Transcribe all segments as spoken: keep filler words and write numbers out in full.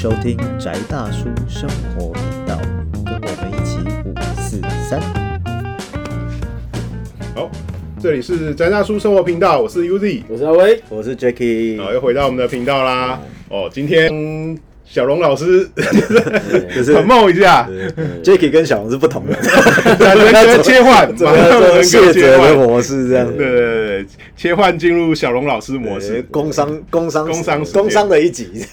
收听宅大叔生活频道，跟我们一起五四三。好，这里是宅大叔生活频道，我是 U Z， 我是阿威，我是 Jacky。好，又回到我们的频道啦。哦，今天小龙老师就是很冒一下 ，Jacky 跟小龙是不同的，人格切换，马上人格切换模式这样。对对对，切换进入小龙老师模式，工商工商工商工商的一集，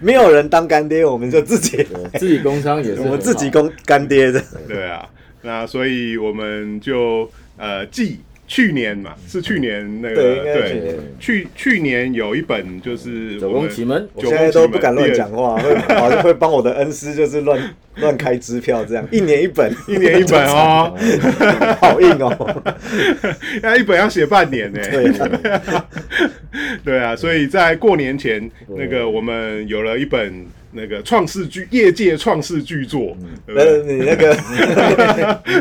没有人当干爹，我们就自己自己工商也是我们自己工干爹的。对啊，那所以我们就呃继去年嘛，是去年那个 对, 对去去年有一本就是九宫奇门，我现在都不敢乱讲话，会会帮我的恩师就是乱乱开支票这样，一年一本，一年一本哦，好硬哦，那一本要写半年呢，对啊，对啊，所以在过年前那个我们有了一本。那个创世巨业界创世巨作，呃、嗯，你那个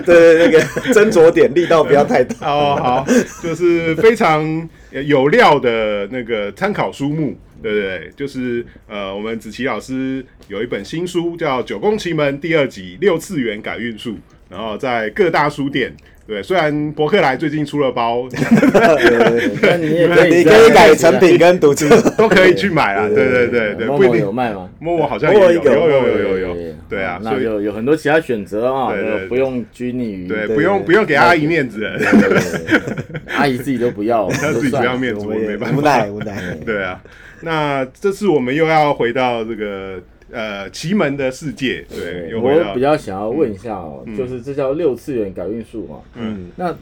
对那个斟酌点力道不要太大、嗯、哦，好，就是非常有料的那个参考书目，对不对？就是呃，我们子琪老师有一本新书叫《九宫奇门》第二集《六次元改运术》，然后在各大书店。对，虽然博客来最近出了包，但你也可以改成品跟读书都可以去买啦。对对对对，陌陌有卖吗？陌陌好像有有有有有有，对啊，所以有很多其他选择啊，不用拘泥于对，不用不用给阿姨面子，阿姨自己都不要，她自己不要面子，我没办法，无奈无奈。对啊，那这次我们又要回到这个。呃，奇门的世界，对，有我比较想要问一下哦，嗯、就是这叫六次元改运术嘛，嗯，那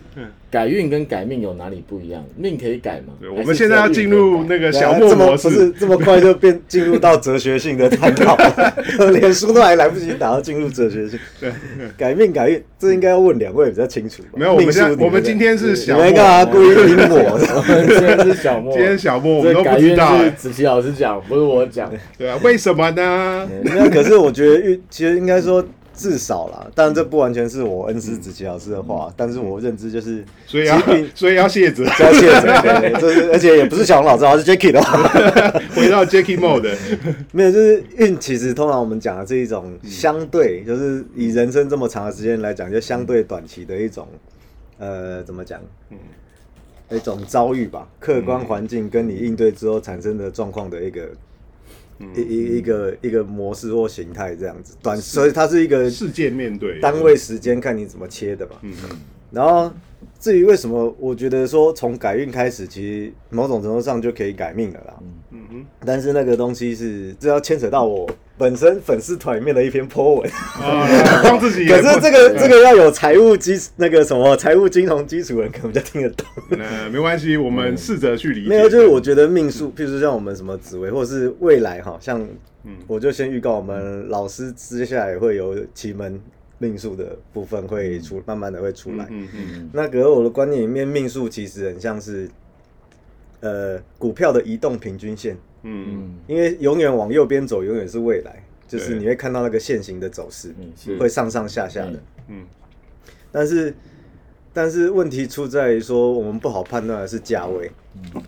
改运跟改命有哪里不一样？命可以改吗？对，我们现在要进入那个小默模式，不是这么快就变进入到哲学性的探讨，连书都还来不及打，要进入哲学性。对，改命改运，这应该要问两位比较清楚吧。没有，我们现在我们今天是小默，你们干嘛故意引我？今天是小默，今天小默我们都不知道，是子琪老师讲，不是我讲。对啊，为什么呢？那可是我觉得，其实应该说至少啦，当然这不完全是我恩师子琪老师的话，但是我认知就是，所以要所以要谢责，要谢责，对对，就是而且也不是小龙老师，而是 Jacky 的话，回到 Jacky mode， 没有，就是运，其实通常我们讲的是一种相对，就是以人生这么长的时间来讲，就相对短期的一种，呃，怎么讲？嗯。一种遭遇吧，客观环境跟你应对之后产生的状况的一个。一一个一个模式或形态这样子，短，所以它是一个事件面对单位时间，看你怎么切的嘛。嗯嗯。然后至于为什么，我觉得说从改运开始，其实某种程度上就可以改命了啦。嗯嗯。但是那个东西是，这要牵扯到我本身粉丝团里面的一篇 po 文。啊，让自己。可是这个这个要有财务基那个什么财务金融基础的人，可能比较听得懂。那没关系，我们试着去理解。没有，就是我觉得命数，譬如说像我们什么紫微，或者是未来哈，像我就先预告，我们老师接下来会有奇门。命数的部分会出，慢慢的会出来。嗯嗯嗯、那个我的观念里面，命数其实很像是，呃，股票的移动平均线。嗯嗯。因为永远往右边走，永远是未来，就是你会看到那个线形的走势，会上上下下的。嗯。但是，但是问题出在于说，我们不好判断的是价位。嗯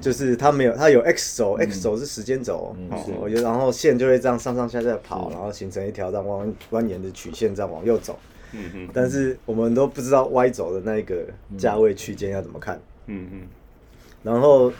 就是它没有，它有 X 轴 ，X 轴是时间轴，我觉得，然后线就会这样上上下下跑，然后形成一条这样蜿蜒的曲线，这样往右走。嗯嗯。但是我们都不知道 Y 轴的那个价位区间要怎么看。嗯嗯。然后，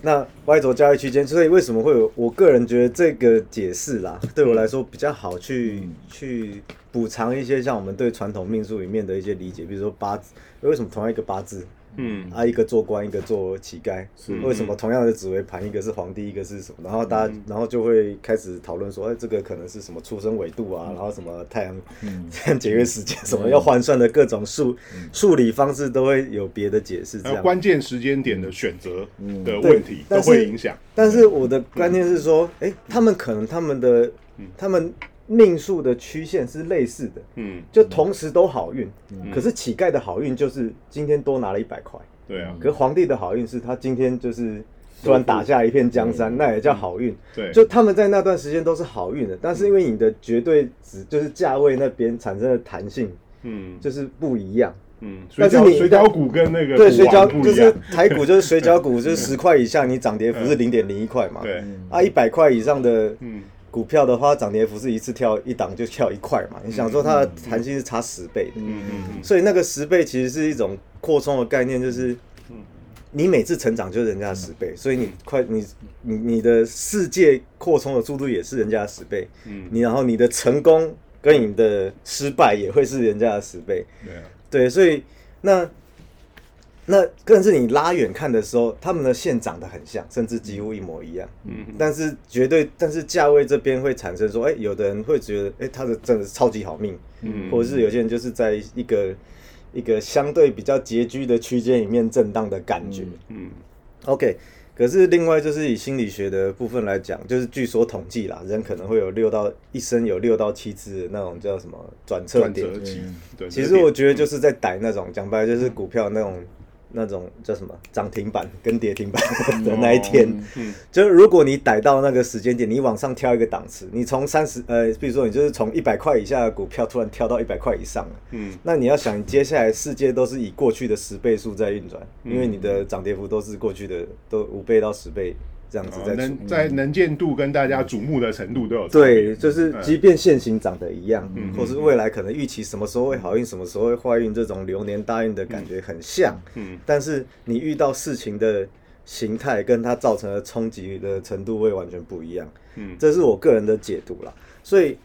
那 Y 轴价位区间，所以为什么会有？我个人觉得这个解释啦，对我来说比较好去、嗯、去补偿一些像我们对传统命数里面的一些理解，比如说八字，为什么同样一个八字？嗯啊，一个做官，一个做乞丐，为什么同样的紫微盘，一个是皇帝，一个是什么？然后大家，嗯、然后就会开始讨论说，哎，这个可能是什么出生纬度啊，嗯、然后什么太阳、嗯、太阳节约时间，什么要换算的各种数、嗯、数理方式都会有别的解释。这样关键时间点的选择的问题、嗯、都会影响。但是我的观念是说，哎、嗯，他们可能他们的、嗯、他们。命数的曲线是类似的，嗯，就同时都好运，嗯、可是乞丐的好运就是今天多拿了一百块，对啊，可是皇帝的好运是他今天就是突然打下一片江山，嗯、那也叫好运，对，就他们在那段时间都是好运的，但是因为你的绝对值就是价位那边产生的弹性，嗯，就是不一样。嗯，但是你水饺股跟那个对水饺就是台股就是水饺股就是十块以下，你涨跌幅是零点零一块嘛，对啊，一百块以上的，嗯，股票的话，涨跌幅是一次跳一档就跳一块嘛，你想说它的弹性是差十倍的，嗯嗯嗯，所以那个十倍其实是一种扩充的概念，就是你每次成长就是人家的十倍，所以你快你你你的世界扩充的速度也是人家的十倍，嗯，你然后你的成功跟你的失败也会是人家的十倍，对啊，对，所以那。那更是你拉远看的时候，他们的线长得很像，甚至几乎一模一样。嗯，但是绝对，但是价位这边会产生说，哎、欸，有的人会觉得，哎、欸，他的真的是超级好命，嗯，或者是有些人就是在一个一个相对比较拮据的区间里面震荡的感觉。嗯, 嗯 ，OK。可是另外就是以心理学的部分来讲，就是据说统计啦，人可能会有六到一生有六到七次的那种叫什么转折点。转折期。其实我觉得就是在逮那种，讲、嗯、白就是股票那种。那种叫什么涨停板跟跌停板的那一天， oh, 嗯、就是如果你逮到那个时间点，你往上跳一个档次，你从三十呃，比如说你就是从一百块以下的股票突然跳到一百块以上了，嗯，那你要想，你接下来世界都是以过去的十倍数在运转，嗯，因为你的涨跌幅都是过去的都五倍到十倍这样子在、哦、能在能见度跟大家瞩目的程度都有差别，对，就是即便现行长得一样，嗯，或是未来可能预期什么时候会好运，什么时候会坏运，这种流年大运的感觉很像，嗯嗯，但是你遇到事情的形态跟它造成的冲击的程度会完全不一样，嗯，这是我个人的解读啦。所以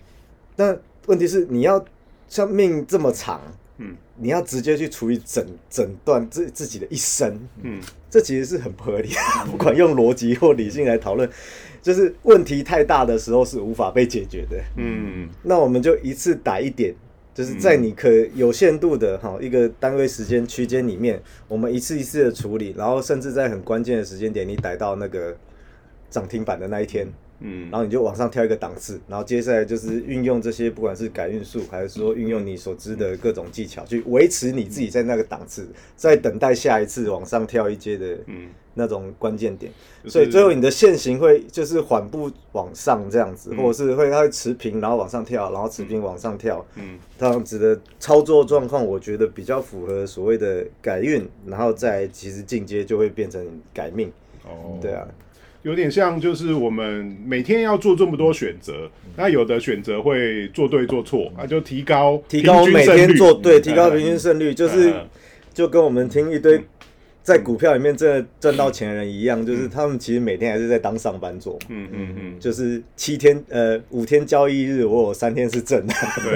那问题是你要像命这么长，嗯，你要直接去处理整整段自自己的一生，嗯，这其实是很不合理的。不管用逻辑或理性来讨论，就是问题太大的时候是无法被解决的。嗯，那我们就一次打一点，就是在你可有限度的哈一个单位时间区间里面，我们一次一次的处理，然后甚至在很关键的时间点，你逮到那个涨停板的那一天。嗯，然后你就往上跳一个档次，然后接下来就是运用这些，不管是改运术，还是说运用你所知的各种技巧，去维持你自己在那个档次，再等待下一次往上跳一阶的那种关键点。嗯，所以最后你的线型会就是缓步往上这样子，嗯，或者是会它会持平，然后往上跳，然后持平往上跳。嗯，这样子的操作状况，我觉得比较符合所谓的改运，然后再其实进阶就会变成改命。哦，对啊。有点像，就是我们每天要做这么多选择，那有的选择会做对做错，那就提高平均胜率，提高我每天做对，提高平均胜率，嗯，就是、嗯、就跟我们听一堆在股票里面真的赚到钱的人一样，嗯，就是他们其实每天还是在当上班做，嗯嗯嗯，就是七天呃五天交易日，我有三天是正的，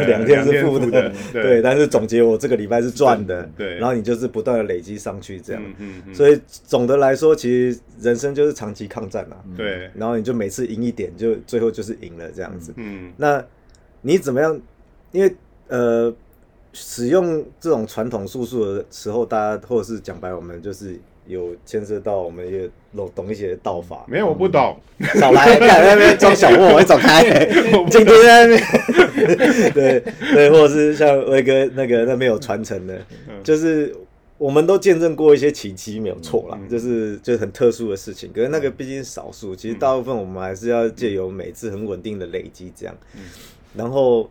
两天是负的，的 对, 对，但是总结我这个礼拜是赚的，对，然后你就是不断的累积上去这样，嗯嗯嗯，所以总的来说，其实人生就是长期抗战啦，啊，对，嗯，然后你就每次赢一点，就最后就是赢了这样子，嗯，那你怎么样？因为呃。使用这种传统术数的时候，大家或者是讲白，我们就是有牵涉到我们也懂一些道法。没有，我不懂。少来，看那边装小莫，我走开。今天在那边，对对，或者是像威哥那个那边有传承的，就是我们都见证过一些奇迹，没有错啦，嗯，就是就是很特殊的事情。可是那个毕竟少数，其实大部分我们还是要借由每次很稳定的累积这样。然后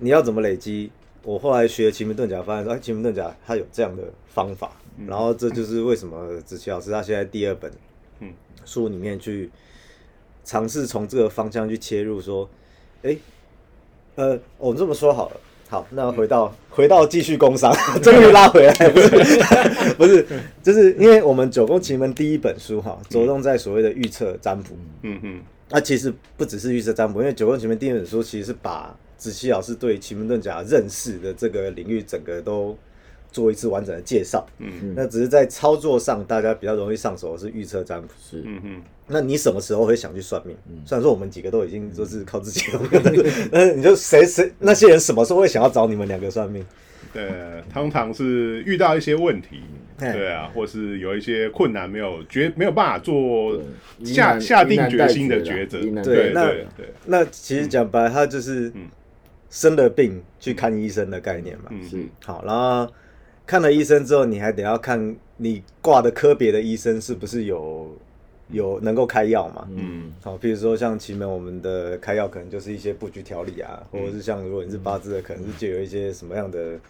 你要怎么累积？我后来学奇门遁甲，发现说，哎，奇门遁甲它有这样的方法，嗯，然后这就是为什么子琪老师他现在第二本书里面去尝试从这个方向去切入，说，哎，呃，我们这么说好了，好，那回到、嗯、回到继续工商，终于拉回来，不是不是，就是因为我们九宫奇门第一本书哈，着重在所谓的预测占卜，嗯嗯，那、啊、其实不只是预测占卜，因为九宫奇门第一本书其实是把子琪老师对奇门遁甲认识的这个领域，整个都做一次完整的介绍。嗯，那只是在操作上，大家比较容易上手的是预测占卜。是，嗯嗯。那你什么时候会想去算命？嗯，虽然说我们几个都已经都是靠自己，嗯，但是你就谁谁那些人什么时候会想要找你们两个算命？对，通常是遇到一些问题。对啊，或是有一些困难没有决没有办法做下下定决心的抉择。对，那对那其实讲白，他就是。嗯，生了病去看医生的概念嘛，嗯，是好，然后看了医生之后，你还得要看你挂的科别的医生是不是有有能够开药嘛，嗯，好，比如说像奇门，我们的开药可能就是一些布局调理啊，嗯，或者是像如果你是八字的，可能是就有一些什么样的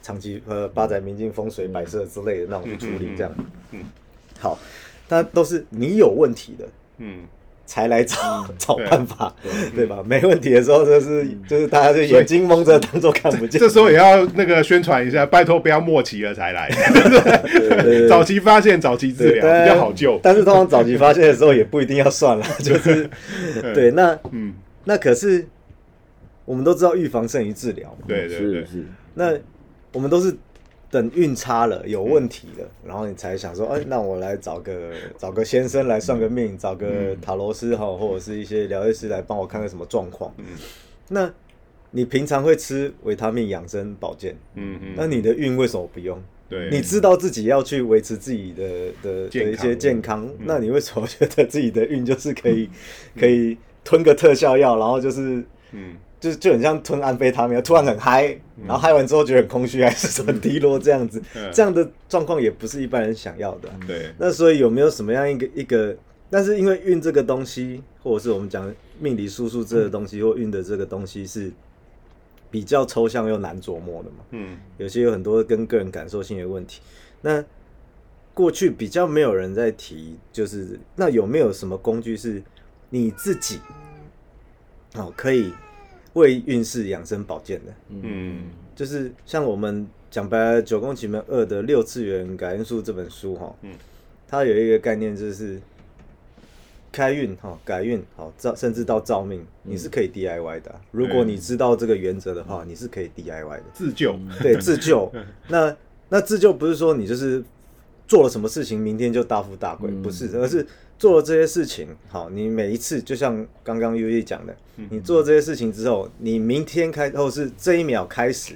长期呃八宅明镜风水摆设之类的那种去处理这样，嗯，好，它都是你有问题的，嗯，才来找找办法， 对, 对, 对吧？没问题的时候，就是、嗯、就是大家就眼睛蒙着，当作看不见。这时候也要那个宣传一下，拜托不要末期了才来，对对对早期发现、早期治疗比较好救。但是通常早期发现的时候也不一定要算了，就是对, 对那、嗯、那可是我们都知道预防胜于治疗，对对对，那我们都是。等运差了有问题了、嗯、然后你才想说哎、欸，那我来找个找个先生来算个命、嗯、找个塔罗师或者是一些疗愈师来帮我看看什么状况、嗯、那你平常会吃维他命养生保健、嗯嗯、那你的运为什么不用？对，你知道自己要去维持自己 的, 的, 的一些健康、嗯、那你为什么觉得自己的运就是可以、嗯、可以吞个特效药然后就是、嗯就, 就很像吞安非他命，突然很嗨，然后嗨完之后觉得很空虚，还是什么低落这样子，嗯、这样的状况也不是一般人想要的、啊。对，那所以有没有什么样一个一个？但是因为运这个东西，或者是我们讲命理术数这个东西，嗯、或运的这个东西是比较抽象又难琢磨的嘛。嗯，有些有很多跟个人感受性的问题。那过去比较没有人在提，就是那有没有什么工具是你自己哦可以？为运势养生保健的，嗯，就是像我们讲白了，《九宫奇门二》的六次元感应术这本书哈，嗯，它有一个概念就是开运哈、改运好，甚至到造命，你是可以 D I Y 的、啊。如果你知道这个原则的话，你是可以 D I Y 的，自救。对，自救。那那自救不是说你就是做了什么事情，明天就大富大贵，不是，而是。做了这些事情，好，你每一次就像刚刚 U Z 讲的，你做了这些事情之后，你明天开后是这一秒开始，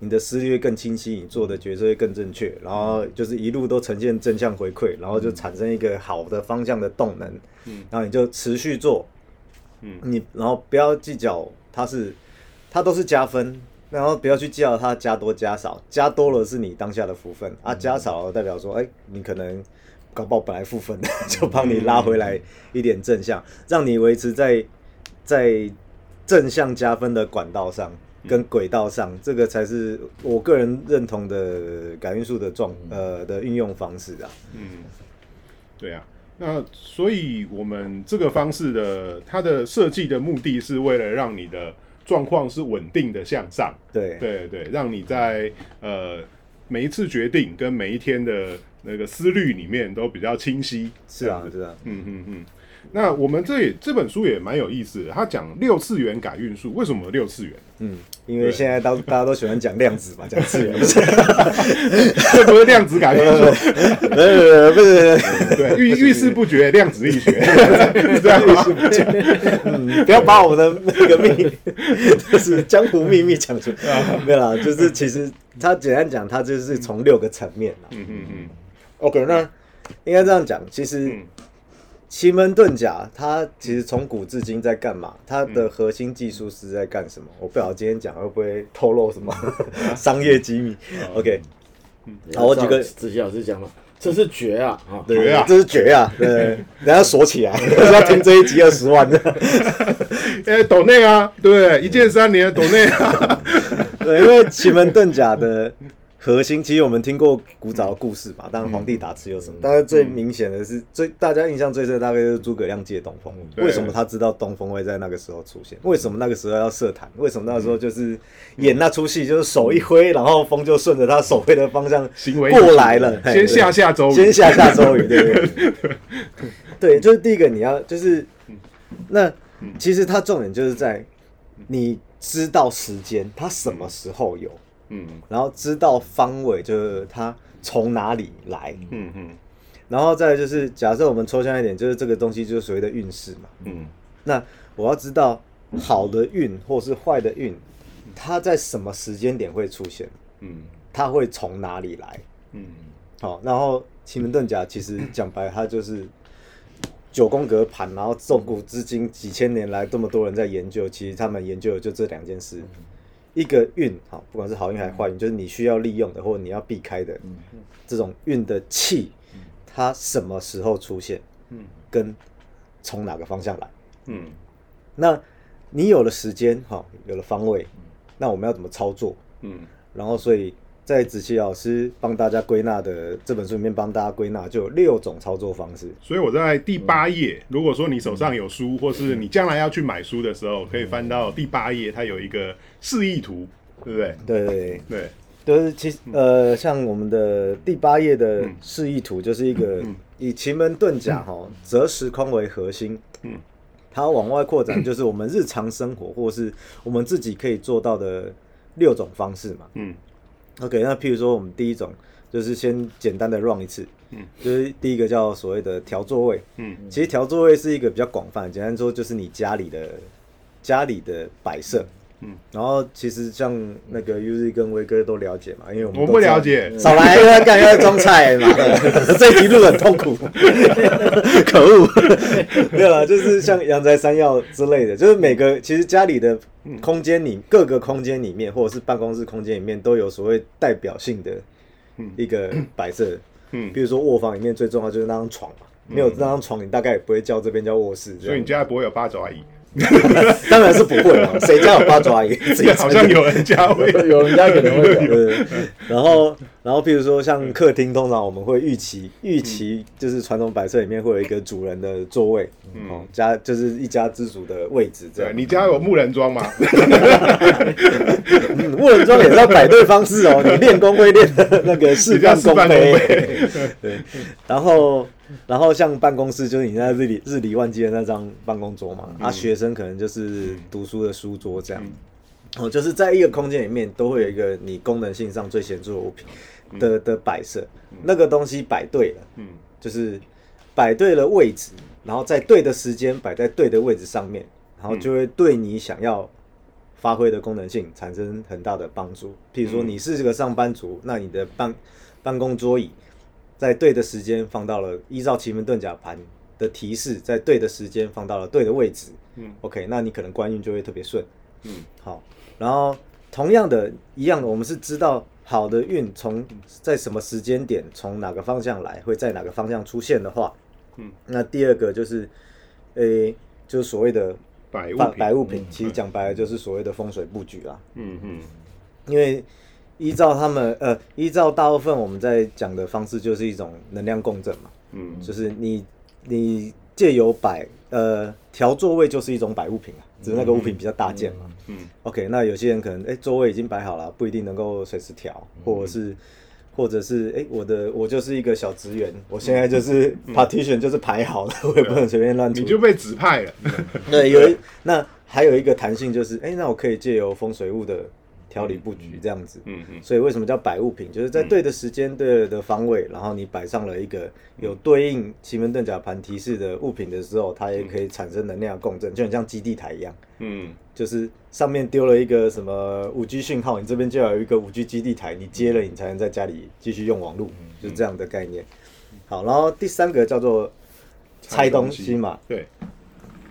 你的思虑会更清晰，你做的决策会更正确，然后就是一路都呈现正向回馈，然后就产生一个好的方向的动能，然后你就持续做，你然后不要计较它是它都是加分。然后不要去计较它加多加少，加多了是你当下的福分啊，加少了代表说，哎，你可能搞不好本来负分的，就帮你拉回来一点正向，让你维持在在正向加分的管道上跟轨道上，这个才是我个人认同的感应术的状呃的运用方式啊。嗯，对啊。那所以我们这个方式的它的设计的目的是为了让你的状况是稳定的向上，对对对，让你在呃每一次决定跟每一天的那个思虑里面都比较清晰，是啊是啊，嗯嗯嗯。那我们这这本书也蛮有意思的，它讲六次元改运术，为什么六次元？嗯，因为现在大家都喜欢讲量子嘛，讲次元，这不是量子改运术，不是不是，对，遇遇事不决，量子力学，这样遇事不决，嗯，不要把我们的那个秘，就是江湖秘密讲出来，没有啦，就是其实他简单讲，他就是从六个层面啦，嗯嗯嗯。OK， 那应该这样讲，其实。嗯奇门遁甲，它其实从古至今在干嘛？它的核心技术是在干什么？我不晓得今天讲会不会透露什么商业机密。OK， 好，我举个子琪老师讲嘛，这是绝啊，绝啊，这是绝啊，对，人家锁起来，要听这一集二十万的，哎，抖内啊，对，一键三连，抖内啊，对，因为奇门遁甲的。核心其实我们听过古早的故事嘛，当然皇帝打蚩尤什么，嗯、但是最明显的是、嗯、最大家印象最深的大概就是诸葛亮借东风。为什么他知道东风会在那个时候出现？为什么那个时候要设坛？为什么那个时候就是演那出戏，就是手一挥，然后风就顺着他手挥的方向过来了。先下下周雨，先下下周雨，对不对？对，就是第一个你要就是那其实他重点就是在你知道时间，他什么时候有。嗯，然后知道方位，就是它从哪里来，嗯嗯，然后再来就是假设我们抽象一点，就是这个东西就是所谓的运势嘛，嗯，那我要知道好的运或是坏的运，它在什么时间点会出现，嗯，它会从哪里来，嗯，好、哦，然后奇门遁甲其实讲白，它就是九宫格盘，然后从古至今几千年来这么多人在研究，其实他们研究的就这两件事。一个运好，不管是好运还是坏运，就是你需要利用的或者你要避开的这种运的气，它什么时候出现，跟从哪个方向来，嗯，那你有了时间，有了方位，那我们要怎么操作，嗯，然后所以在子琪老师帮大家归纳的这本书里面，帮大家归纳就有六种操作方式。所以我在第八页、嗯，如果说你手上有书，或是你将来要去买书的时候，可以翻到第八页，它有一个示意图，对不对？对对对，就是其实呃，像我们的第八页的示意图，就是一个以奇门遁甲哈、哦、择时空为核心，嗯，它往外扩展，就是我们日常生活或是我们自己可以做到的六种方式嘛，嗯。OK， 那譬如说我们第一种就是先简单的 run 一次，嗯，就是第一个叫所谓的调座位，嗯，其实调座位是一个比较广泛，简单说就是你家里的家里的摆设，嗯，然后其实像那个 U Z 跟威哥都了解嘛，因为我们我不了解，少来，因为干要装菜嘛，这一路很痛苦，可恶，没有啦，就是像阳宅山药之类的，就是每个其实家里的。空间里各个空间里面，或者是办公室空间里面，都有所谓代表性的一个摆设。嗯，比如说卧房里面最重要就是那张床嘛，嗯、没有那张床，你大概也不会叫这边叫卧室。所以你家不会有八爪椅？当然是不会嘛，谁家有八爪椅？好像有人家会，有人家可能会有。对，然后，然后，比如说像客厅，通常我们会预期预期就是传统摆设里面会有一个主人的座位，嗯哦、家就是一家之主的位置这样。你家有木人桩吗？嗯、木人桩也是要摆对方式哦，你练功会练的那个事半功倍。对，然后。然后像办公室就是你那日理日理万机的那张办公桌嘛，嗯、啊学生可能就是读书的书桌这样，嗯、哦就是在一个空间里面都会有一个你功能性上最显著的物品的、嗯、的摆设，嗯，那个东西摆对了，嗯，就是摆对了位置，然后在对的时间摆在对的位置上面，然后就会对你想要发挥的功能性产生很大的帮助。譬如说你是这个上班族，那你的办办公桌椅。在对的时间放到了，依照奇门遁甲盘的提示，在对的时间放到了对的位置。嗯 ，OK， 那你可能官运就会特别顺。嗯，好。然后同样的，一样的，我们是知道好的运从在什么时间点，从哪个方向来，会在哪个方向出现的话，嗯，那第二个就是，诶、欸，就是所谓的摆物品，摆物品，嗯、其实讲白了就是所谓的风水布局啦。嗯嗯，因为。依照他们呃，依照大部分我们在讲的方式，就是一种能量共振嘛。嗯，就是你你借由摆呃调座位，就是一种摆物品啊，只是那个物品比较大件嘛。嗯, 嗯 ，OK， 那有些人可能哎、欸、座位已经摆好了，不一定能够随时调，或者是。或者是哎、欸，我的我就是一个小职员，我现在就是 partition 就是排好了，嗯、我也不能随便乱出。你就被指派了。对，有一那还有一个弹性就是哎、欸，那我可以借由风水物的。调理布局这样子，嗯嗯嗯、所以为什么叫摆物品？就是在对的时间、对的方位，然后你摆上了一个有对应奇门遁甲盘提示的物品的时候，它也可以产生能量的共振，就很像基地台一样。嗯，就是上面丢了一个什么 五 G 讯号，你这边就要有一个 五 G 基地台，你接了，你才能在家里继续用网路，就是这样的概念。好，然后第三个叫做拆东西嘛，对。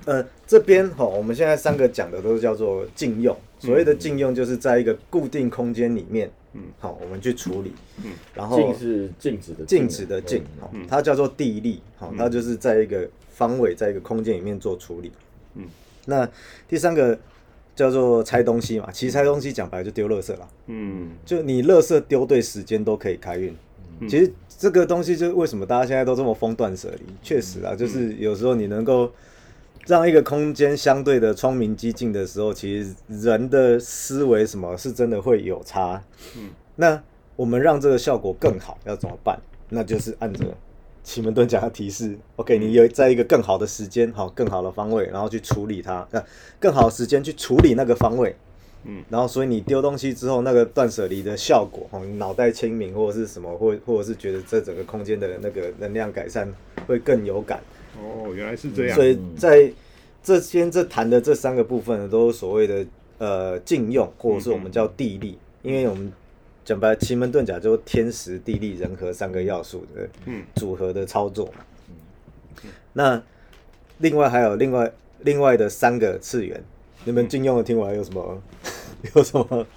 呃，这边哈、哦，我们现在三个讲的都叫做禁用。所谓的禁用，就是在一个固定空间里面，嗯，好、哦，我们去处理，嗯，然后禁是禁止的禁止的禁，哦嗯、它叫做地利，好、哦，它就是在一个方位，在一个空间里面做处理，嗯，那第三个叫做拆东西嘛，其实拆东西讲白就丢垃圾啦，嗯，就你垃圾丢对时间都可以开运。其实这个东西就是为什么大家现在都这么风断舍离，确实啊，就是有时候你能够。让一个空间相对的聪明激进的时候，其实人的思维什么是真的会有差。嗯，那我们让这个效果更好要怎么办？那就是按着奇门遁甲的提示 ，OK， 你有在一个更好的时间、好更好的方位，然后去处理它，呃，更好的时间去处理那个方位。嗯，然后所以你丢东西之后，那个断舍离的效果，哦，你脑袋清明或者是什么，或或者是觉得这整个空间的那个能量改善会更有感。哦，原来是这样。嗯、所以在这先这谈的这三个部分呢，都是所谓的呃禁用，或者是我们叫地利，嗯、因为我们讲白奇门遁甲就是天时地利人和三个要素的组合的操作。嗯嗯、那另外还有另外另外的三个次元，你们禁用的听完有什么有什么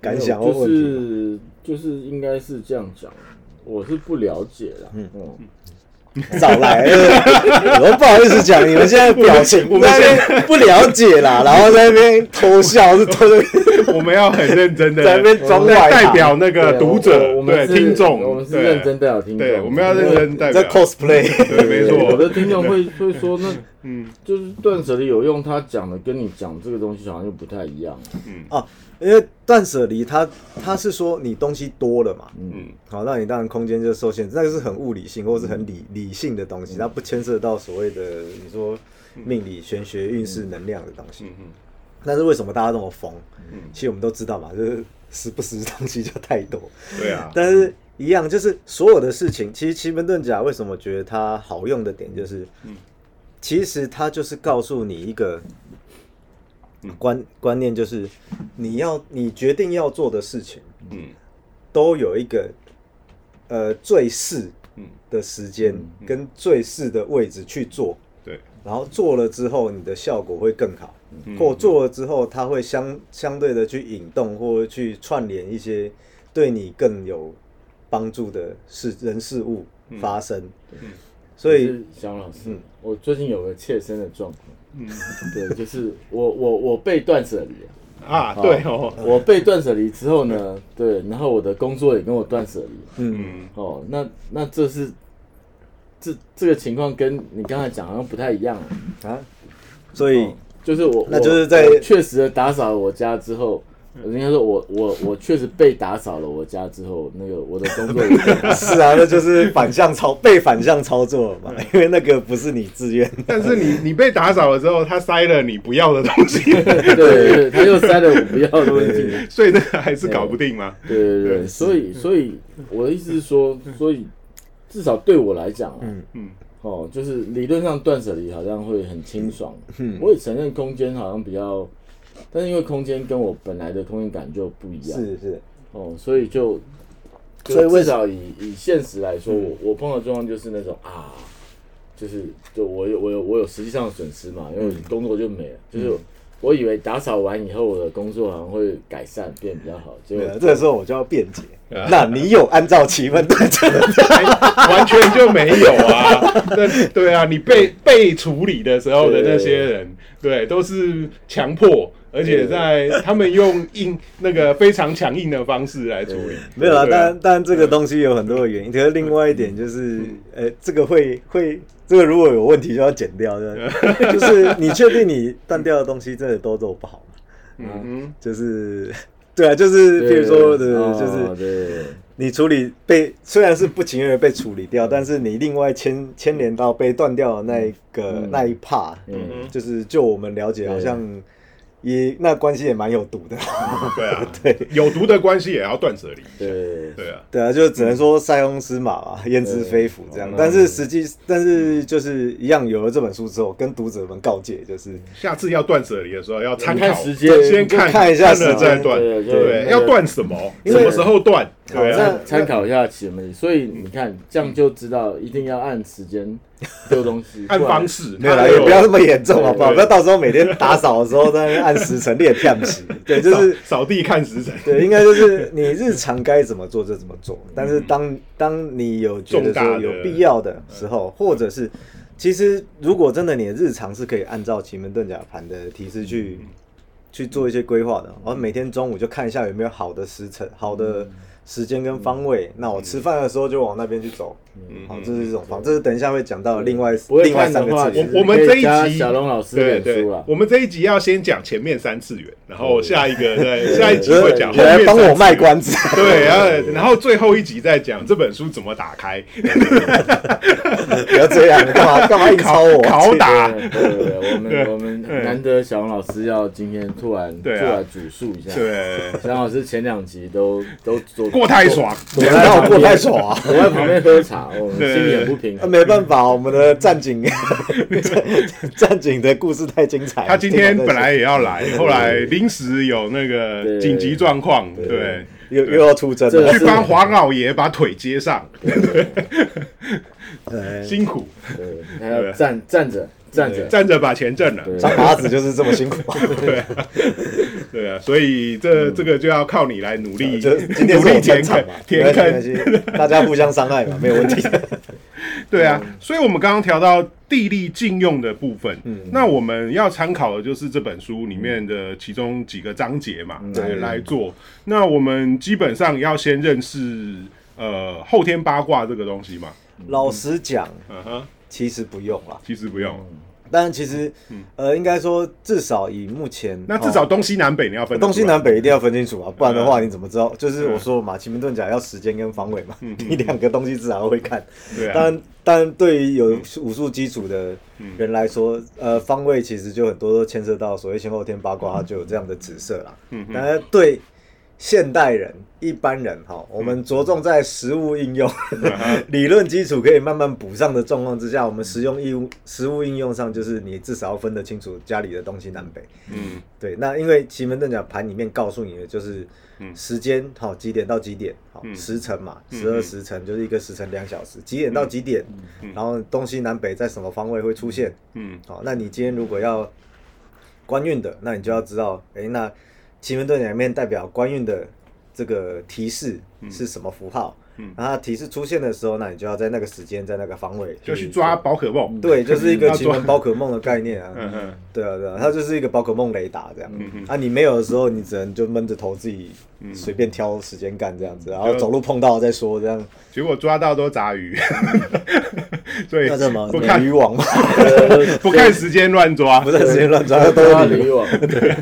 感想或问题？就是就是应该是这样讲，我是不了解啦。嗯嗯早来了，我不好意思讲，你们现在表情在那边不了解啦，然后在那边偷笑，是偷的我们要很认真的在那边装外代表那个读者，对听众，我们是认真代表听众，对，我们要认真代表。在 cosplay， 对，没错。我的听众会会说，那嗯，就是断舍离有用，他讲的跟你讲这个东西好像又不太一样。嗯啊，因为断舍离，它它是说你东西多了嘛，嗯，好，那你当然空间就受限，那个是很物理性或是很理理性的东西，它不牵涉到所谓的你说命理、玄学、运势、能量的东西。但是为什么大家这么疯？其实我们都知道嘛，就是时不时东西就太多。对啊。但是一样，就是所有的事情，其实奇门遁甲为什么觉得它好用的点，就是，嗯、其实它就是告诉你一个观、嗯、观念，就是你要你决定要做的事情，嗯、都有一个呃最适的时间跟最适的位置去做。对。然后做了之后，你的效果会更好。或做了之后，它会相相对的去引动，或去串联一些对你更有帮助的事人事物发生。嗯、所以，小老师、嗯，我最近有个切身的状况，嗯、对，就是我我我被断舍离啊，对哦，我被断舍离之后呢，对，然后我的工作也跟我断舍离，嗯，哦，那那这是这这个情况跟你刚才讲好像不太一样啊，所以。哦就是我，那就是在确实的打扫了我家之后，应该说我我我确实被打扫了我家之后，那个我的工作是啊，那就是反向操被反向操作嘛，因为那个不是你自愿，但是你你被打扫了之后，他塞了你不要的东西，对对，他又塞了我不要的东西，所以那个还是搞不定嘛，对对 对, 對，所以所以我的意思是说，所以至少对我来讲、啊，嗯嗯。哦，就是理论上断舍离好像会很清爽，嗯、我也承认空间好像比较，但是因为空间跟我本来的空间感就不一样，是是，哦，所以就，就所以至少以以现实来说，嗯、我我碰到的状况就是那种啊，就是就我有我有我有实际上的损失嘛，因为工作就没了，嗯、就是。我以为打扫完以后，我的工作好像会改善，变比较好。结果这个时候我就要辩解，那你有按照奇门遁甲？完全就没有啊！对啊，你被被处理的时候的那些人，对，都是强迫，而且在他们用硬那个非常强硬的方式来处理。没有啦，但但这个东西有很多的原因。可是另外一点就是，呃，这个会会。这个如果有问题就要剪掉，就是你确定你断掉的东西真的都做不好吗？嗯，就是对啊，就是比如说，对，就是你处理被虽然是不情愿的被处理掉，但是你另外牵牵连到被断掉的那一个那一 part， 就是就我们了解好像也那关系也蛮有毒的，对啊，对，有毒的关系也要断舍离，对，对啊，对啊，就只能说塞翁失马嘛，焉知非福这样。但是实际，但是就是一样，有了这本书之后，跟读者们告诫，就是下次要断舍离的时候要参考时间，先看一下时间，对对，要断什么，什么时候断，对啊，参考一下奇门。所以你看，这样就知道一定要按时间。丢东西，按方式，没有啦，也不要那么严重好不好？不要到时候每天打扫的时候在那边按时辰列片时，对，就是扫地看时辰。对，应该就是你日常该怎么做就怎么做。但是当当你有觉得说有必要的时候，或者是其实如果真的你的日常是可以按照奇门遁甲盘的提示去、嗯、去做一些规划的，然后每天中午就看一下有没有好的时辰，好的。时间跟方位，嗯、那我吃饭的时候就往那边去走。嗯，好，这是一种方，这是等一下会讲到的另外另外三个次元。我我们这一集小龙老师对对，我们这一集要先讲前面三次元，然后下一个对下一集会讲后面。帮我卖关子。对，然后然后最后一集再讲这本书怎么打开。不要这样，干嘛干嘛硬抄我？拷打。我们我们难得小龙老师要今天突然出来主述一下。对，小龙老师前两集都都做。过太爽，你让我过太爽啊！我在旁边喝茶，我心里很不平衡。没办法，我们的战警，战警的故事太精彩了。他今天本来也要来，后来临时有那个紧急状况，对，又又要出征了，去帮黄老爷把腿接上，辛苦。还要站站着。站着站着把钱挣了，张麻子就是这么辛苦。对啊，对啊，所以这这个就要靠你来努力，努力填坑嘛，填坑，大家互相伤害嘛，没有问题。对啊，嗯、所以我们刚刚调到地利禁用的部分，嗯、那我们要参考的就是这本书里面的其中几个章节嘛，嗯、来来做。那我们基本上要先认识呃后天八卦这个东西嘛。老实讲，嗯、其实不用啦，其实不用。嗯但其实，呃，应该说，至少以目前，那至少东西南北你要分清楚，东西南北一定要分清楚啊，不然的话你怎么知道？就是我说嘛，奇门遁甲要时间跟方位嘛，你两个东西至少会看。对啊。但但对于有武术基础的人来说，呃，方位其实就很多都牵涉到所谓先后天八卦，它就有这样的指涉啦。嗯。那对现代人、一般人哈，我们着重在实务应用、嗯、理论基础可以慢慢补上的状况之下，我们实用义务、实务应用上，就是你至少要分得清楚家里的东西南北。嗯，对。那因为奇门遁甲盘里面告诉你的就是时间，好、嗯、几点到几点，好、嗯、时辰嘛，十二时辰就是一个时辰两小时，几点到几点，嗯、然后东西南北在什么方位会出现。嗯，好，那你今天如果要官运的，那你就要知道，哎、欸，那。奇门遁甲里面代表官运的这个提示是什么符号？嗯，然后提示出现的时候，那你就要在那个时间，在那个方位，就去抓宝可梦。对，就是一个奇门宝可梦的概念啊。嗯嗯。对啊对啊，它就是一个宝可梦雷达这样。嗯嗯。啊，你没有的时候，你只能就闷着头自己随便挑时间干这样子，然后走路碰到再说这样。结果抓到都杂鱼。对，那什么不看渔网嘛，不看时间乱抓，不看时间乱抓，都抓渔网。对。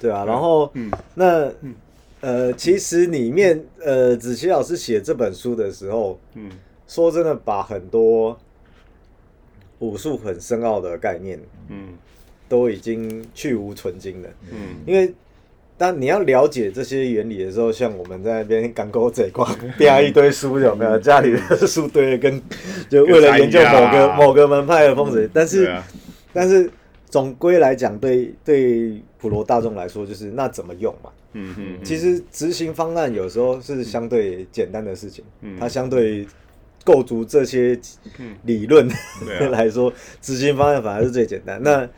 对啊，然后、嗯、那、嗯、呃，其实里面呃，子琪老师写这本书的时候，嗯，说真的，把很多武术很深奥的概念，嗯，都已经去无存精了，嗯，因为当你要了解这些原理的时候，像我们在那边港沟这一块，编一堆书有没有？家里的书堆跟就为了研究某个某个门派的风水，嗯、但是、啊、但是。总归来讲，对对普罗大众来说，就是那怎么用嘛？嗯嗯。其实执行方案有时候是相对简单的事情，嗯、它相对构筑这些理论、嗯、来说，执行方案反而是最简单。那《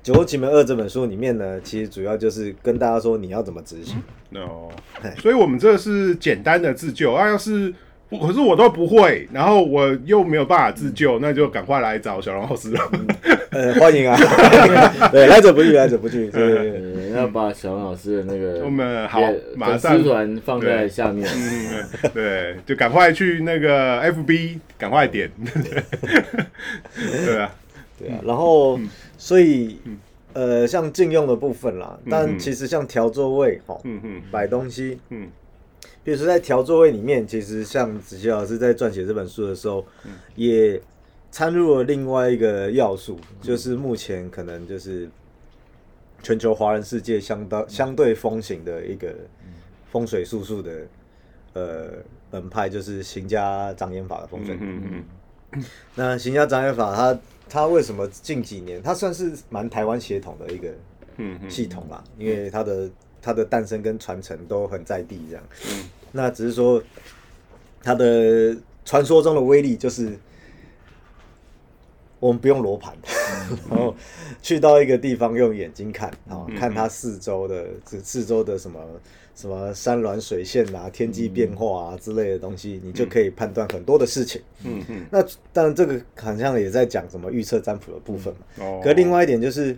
九宫奇门二》这本书里面呢，其实主要就是跟大家说你要怎么执行。哦、嗯，所以我们这是简单的自救啊，要是。可是我都不会，然后我又没有办法自救，那就赶快来找小龙老师了。呃，欢迎啊！对，来者不拒，来者不拒。对对对，要把小龙老师的那个我们好马上粉丝团放在下面。嗯，对，就赶快去那个 F B， 赶快点。对啊，对啊。然后，所以呃，像禁用的部分啦，但其实像调座位哈，摆东西，嗯。比如说在调座位里面，其实像子琪老师在撰写这本书的时候，嗯、也掺入了另外一个要素，嗯、就是目前可能就是全球华人世界相当、嗯、相对风行的一个风水术数的呃门派，就是行家掌眼法的风水。嗯嗯嗯、那行家掌眼法它，它它为什么近几年它算是蛮台湾血统的一个系统啦？嗯嗯、因为它的。它的诞生跟传承都很在地，这样。嗯、那只是说，它的传说中的威力就是，我们不用罗盘，嗯、然后去到一个地方用眼睛看，然后看它四周的、嗯、四周的什么什么山峦水线啊、天际变化啊之类的东西，你就可以判断很多的事情。嗯嗯。那当然，这个好像也在讲什么预测占卜的部分嘛。哦。可另外一点就是。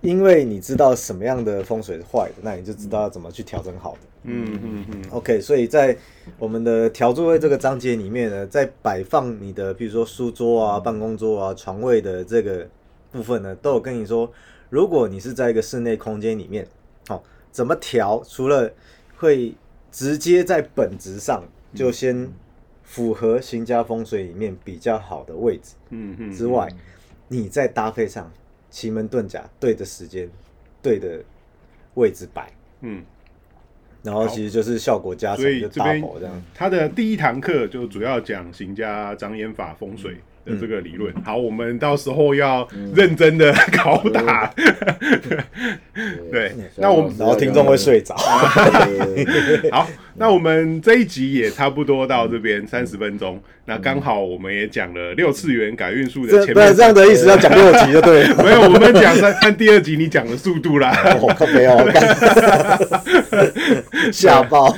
因为你知道什么样的风水是坏的，那你就知道要怎么去调整好的。嗯嗯嗯。OK， 所以在我们的调座位这个章节里面呢，在摆放你的，比如说书桌啊、办公桌啊、床位的这个部分呢，都有跟你说，如果你是在一个室内空间里面，好、哦，怎么调？除了会直接在本质上就先符合行家风水里面比较好的位置，嗯嗯，之外，你再搭配上。奇门遁甲对的时间，对的位置摆，嗯，然后其实就是效果加成，就大火这样。他的第一堂课就主要讲行家掌眼法风水的这个理论。嗯、好，我们到时候要认真的拷打。嗯、对，那我们然后听众会睡着。好，那我们这一集也差不多到这边三十分钟，那刚好我们也讲了六次元改运术的前面，对，这样的意思要讲六集就对了。没有，我们讲三看第二集你讲的速度啦。我、哦、没有，吓爆！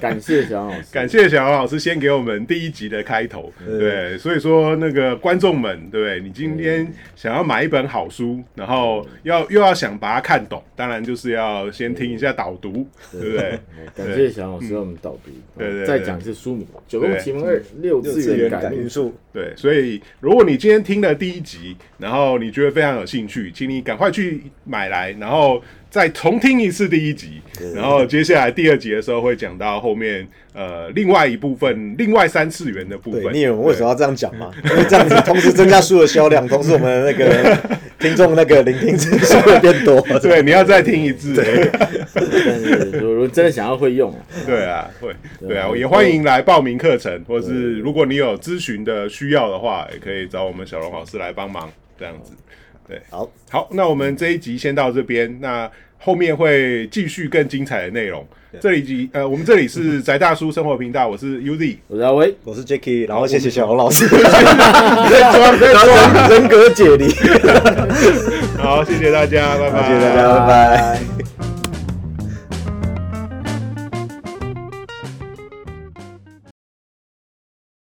感谢小杨老师，感谢小杨老师先给我们第一集的开头。对，对所以说那个观众们，对你今天想要买一本好书，然后要又要想把它看懂，当然就是要先听一下导读，对不 对, 对？感谢小杨老师让我们导读。对对，再讲是书名《九宫奇门二六次元改运术》。对，所以如果你今天听了第一集，然后你觉得非常有兴趣，请你赶快去买来，然后再重听一次第一集，然后接下来第二集的时候会讲到后面呃另外一部分，另外三次元的部分。对，你以为我为什么要这样讲吗？因为这样子同时增加书的销量，同时我们那个听众那个聆听次数会变多。对，你要再听一次。如果真的想要会用、啊，对啊，会，对啊，也欢迎来报名课程，或是如果你有咨询的需要的话，也可以找我们小龙老师来帮忙，这样子。对，好，好，那我们这一集先到这边，那后面会继续更精彩的内容。这一集，呃，我们这里是宅大叔生活频道，我是 U Z， 我是阿威，我是 Jacky， 然后谢谢小龙老师，人格解离，好，谢谢大家，拜拜，谢谢大家，拜拜。